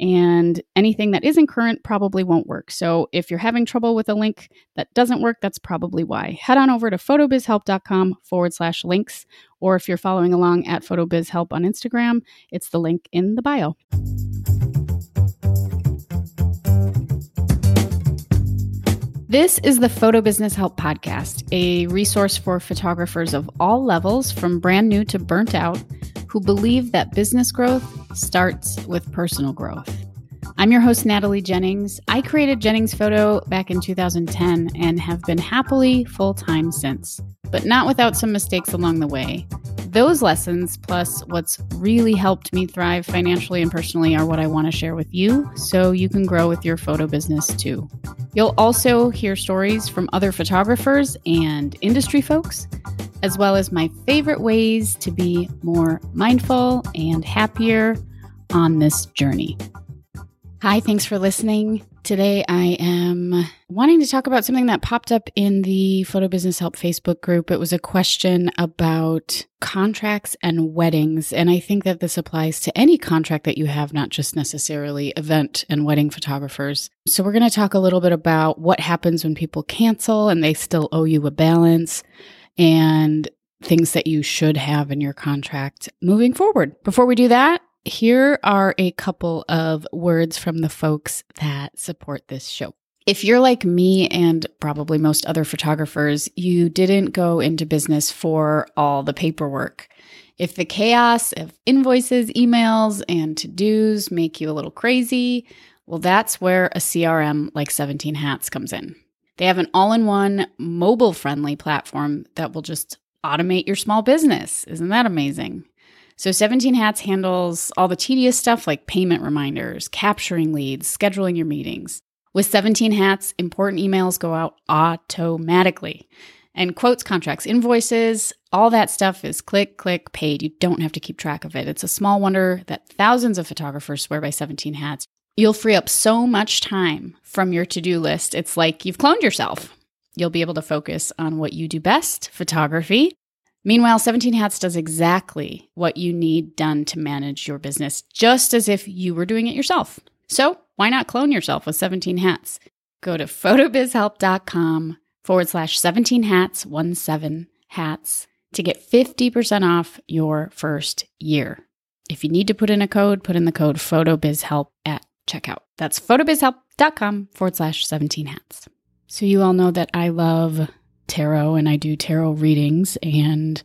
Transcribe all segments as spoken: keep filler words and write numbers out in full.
And anything that isn't current probably won't work. So if you're having trouble with a link that doesn't work, that's probably why. Head on over to photobizhelp.com forward slash links. Or if you're following along at photobizhelp on Instagram, it's the link in the bio. This is the Photo Business Help Podcast, a resource for photographers of all levels, from brand new to burnt out, who believe that business growth starts with personal growth. I'm your host, Natalie Jennings. I created Jennings Photo back in two thousand ten and have been happily full-time since, but not without some mistakes along the way. Those lessons, plus what's really helped me thrive financially and personally, are what I want to share with you so you can grow with your photo business too. You'll also hear stories from other photographers and industry folks, as well as my favorite ways to be more mindful and happier on this journey. Hi, thanks for listening. Today I am wanting to talk about something that popped up in the Photo Business Help Facebook group. It was a question about contracts and weddings, and I think that this applies to any contract that you have, not just necessarily event and wedding photographers. So we're going to talk a little bit about what happens when people cancel and they still owe you a balance, and things that you should have in your contract moving forward. Before we do that, here are a couple of words from the folks that support this show. If you're like me and probably most other photographers, you didn't go into business for all the paperwork. If the chaos of invoices, emails, and to-dos make you a little crazy, well, that's where a C R M like seventeen Hats comes in. They have an all-in-one mobile-friendly platform that will just automate your small business. Isn't that amazing? So seventeen Hats handles all the tedious stuff like payment reminders, capturing leads, scheduling your meetings. With seventeen Hats, important emails go out automatically. And quotes, contracts, invoices, all that stuff is click, click, paid. You don't have to keep track of it. It's a small wonder that thousands of photographers swear by seventeen Hats. You'll free up so much time from your to-do list. It's like you've cloned yourself. You'll be able to focus on what you do best, photography. Meanwhile, seventeen Hats does exactly what you need done to manage your business, just as if you were doing it yourself. So why not clone yourself with seventeen Hats? Go to photobizhelp.com forward slash 17 hats, one seven hats, to get fifty percent off your first year. If you need to put in a code, put in the code photobizhelp at checkout. That's photobizhelp.com forward slash 17 hats. So you all know that I love tarot and I do tarot readings, and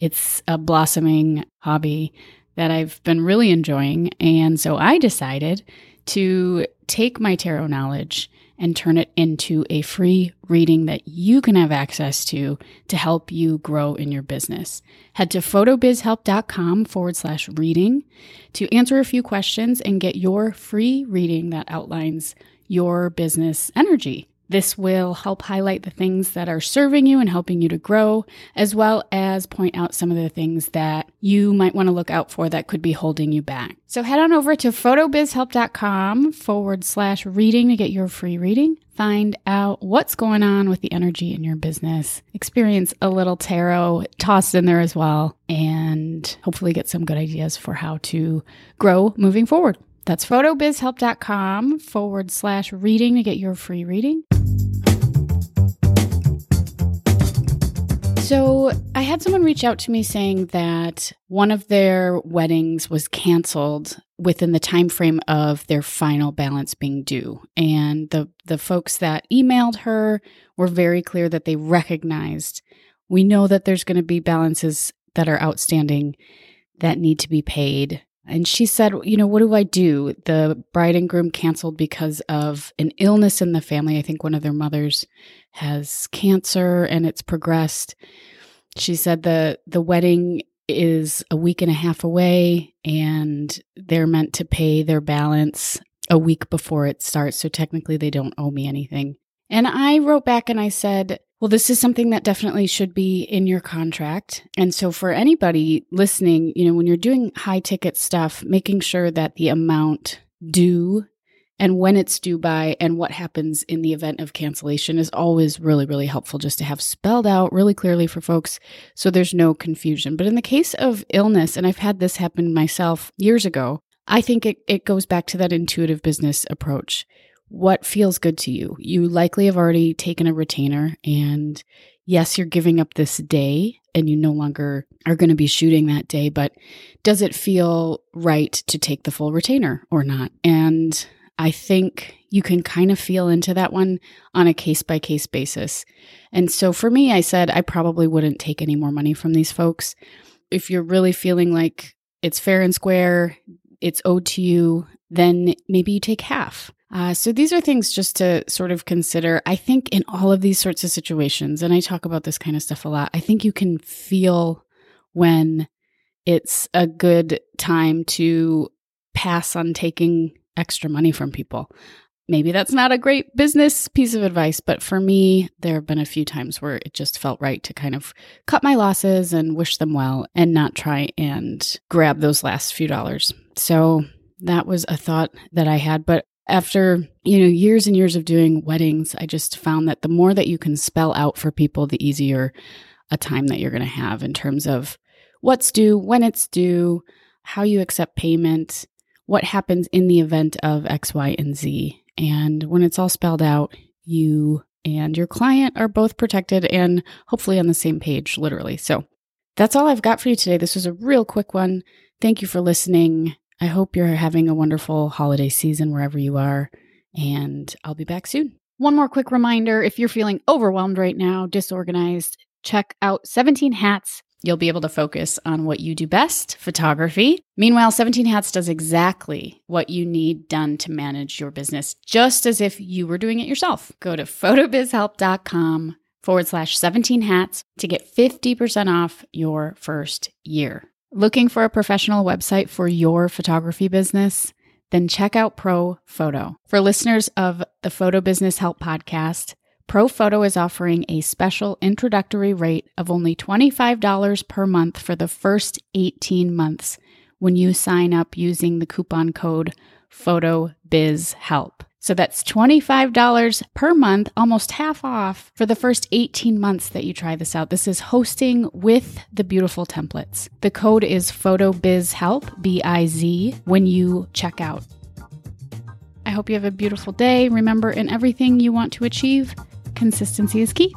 it's a blossoming hobby that I've been really enjoying. And so I decided to take my tarot knowledge and turn it into a free reading that you can have access to to help you grow in your business. Head to photobizhelp.com forward slash reading to answer a few questions and get your free reading that outlines your business energy. This will help highlight the things that are serving you and helping you to grow, as well as point out some of the things that you might want to look out for that could be holding you back. So head on over to photobizhelp.com forward slash reading to get your free reading. Find out what's going on with the energy in your business. Experience a little tarot tossed in there as well, and hopefully get some good ideas for how to grow moving forward. That's photobizhelp.com forward slash reading to get your free reading. So I had someone reach out to me saying that one of their weddings was canceled within the time frame of their final balance being due. And the, the folks that emailed her were very clear that they recognized, we know that there's going to be balances that are outstanding that need to be paid. And she said, you know, what do I do? The bride and groom canceled because of an illness in the family. I think one of their mothers has cancer and it's progressed. She said the the wedding is a week and a half away and they're meant to pay their balance a week before it starts. So technically they don't owe me anything. And I wrote back and I said, Well, this is something that definitely should be in your contract. And so for anybody listening, you know, when you're doing high ticket stuff, making sure that the amount due and when it's due by and what happens in the event of cancellation is always really, really helpful just to have spelled out really clearly for folks so there's no confusion. But in the case of illness, and I've had this happen myself years ago, I think it, it goes back to that intuitive business approach. What feels good to you? You likely have already taken a retainer and yes, you're giving up this day and you no longer are going to be shooting that day, but does it feel right to take the full retainer or not? And I think you can kind of feel into that one on a case-by-case basis. And so for me, I said I probably wouldn't take any more money from these folks. If you're really feeling like it's fair and square, it's owed to you, then maybe you take half. Uh, so these are things just to sort of consider. I think in all of these sorts of situations, and I talk about this kind of stuff a lot, I think you can feel when it's a good time to pass on taking extra money from people. Maybe that's not a great business piece of advice, but for me, there have been a few times where it just felt right to kind of cut my losses and wish them well and not try and grab those last few dollars. So that was a thought that I had. But after, you know, years and years of doing weddings, I just found that the more that you can spell out for people, the easier a time that you're going to have in terms of what's due, when it's due, how you accept payment, what happens in the event of X, Y, and Z. And when it's all spelled out, you and your client are both protected and hopefully on the same page, literally. So that's all I've got for you today. This was a real quick one. Thank you for listening. I hope you're having a wonderful holiday season wherever you are, and I'll be back soon. One more quick reminder, if you're feeling overwhelmed right now, disorganized, check out seventeen hats. You'll be able to focus on what you do best, photography. Meanwhile, seventeen hats does exactly what you need done to manage your business, just as if you were doing it yourself. Go to photobizhelp.com forward slash 17 hats to get fifty percent off your first year. Looking for a professional website for your photography business? Then check out ProPhoto. For listeners of the Photo Business Help Podcast, ProPhoto is offering a special introductory rate of only twenty-five dollars per month for the first eighteen months when you sign up using the coupon code PhotoBizHelp. So that's twenty-five dollars per month, almost half off for the first eighteen months that you try this out. This is hosting with the beautiful templates. The code is PhotoBizHelp, B I Z, when you check out. I hope you have a beautiful day. Remember, in everything you want to achieve, consistency is key.